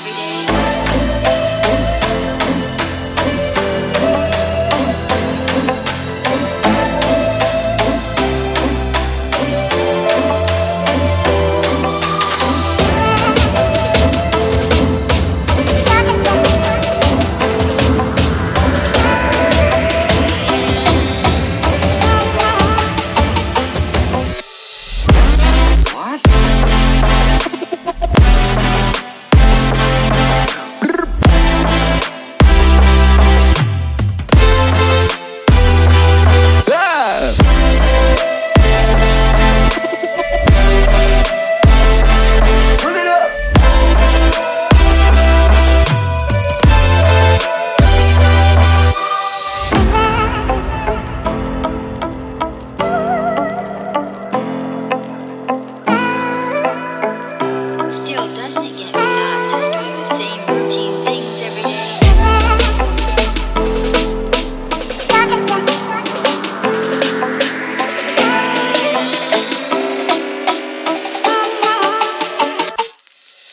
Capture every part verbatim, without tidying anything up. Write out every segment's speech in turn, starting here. every day.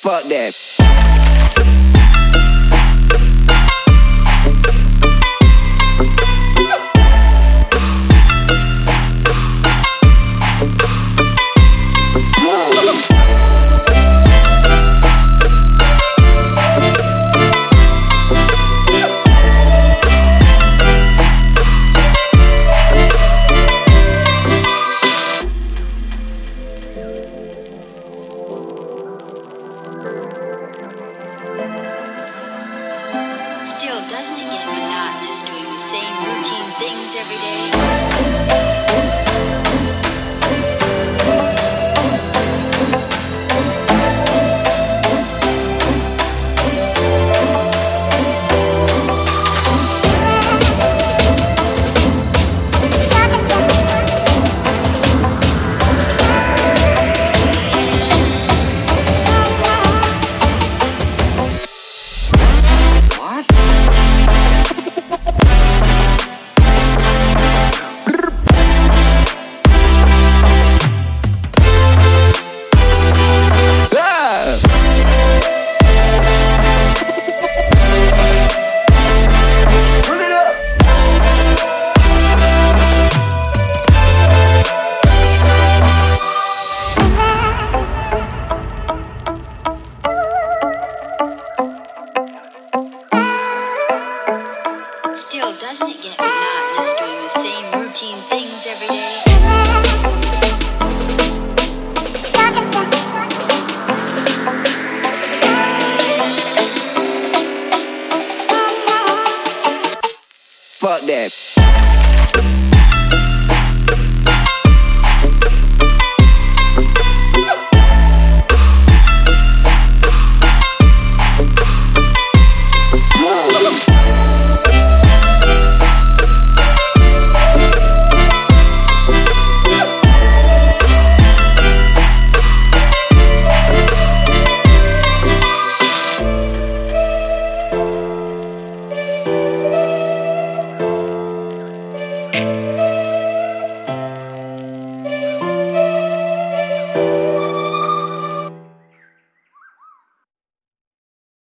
Fuck that. Doesn't it get monotonous doing the same routine things every day? Doesn't it get monotonous doing the same routine things every day? Fuck that.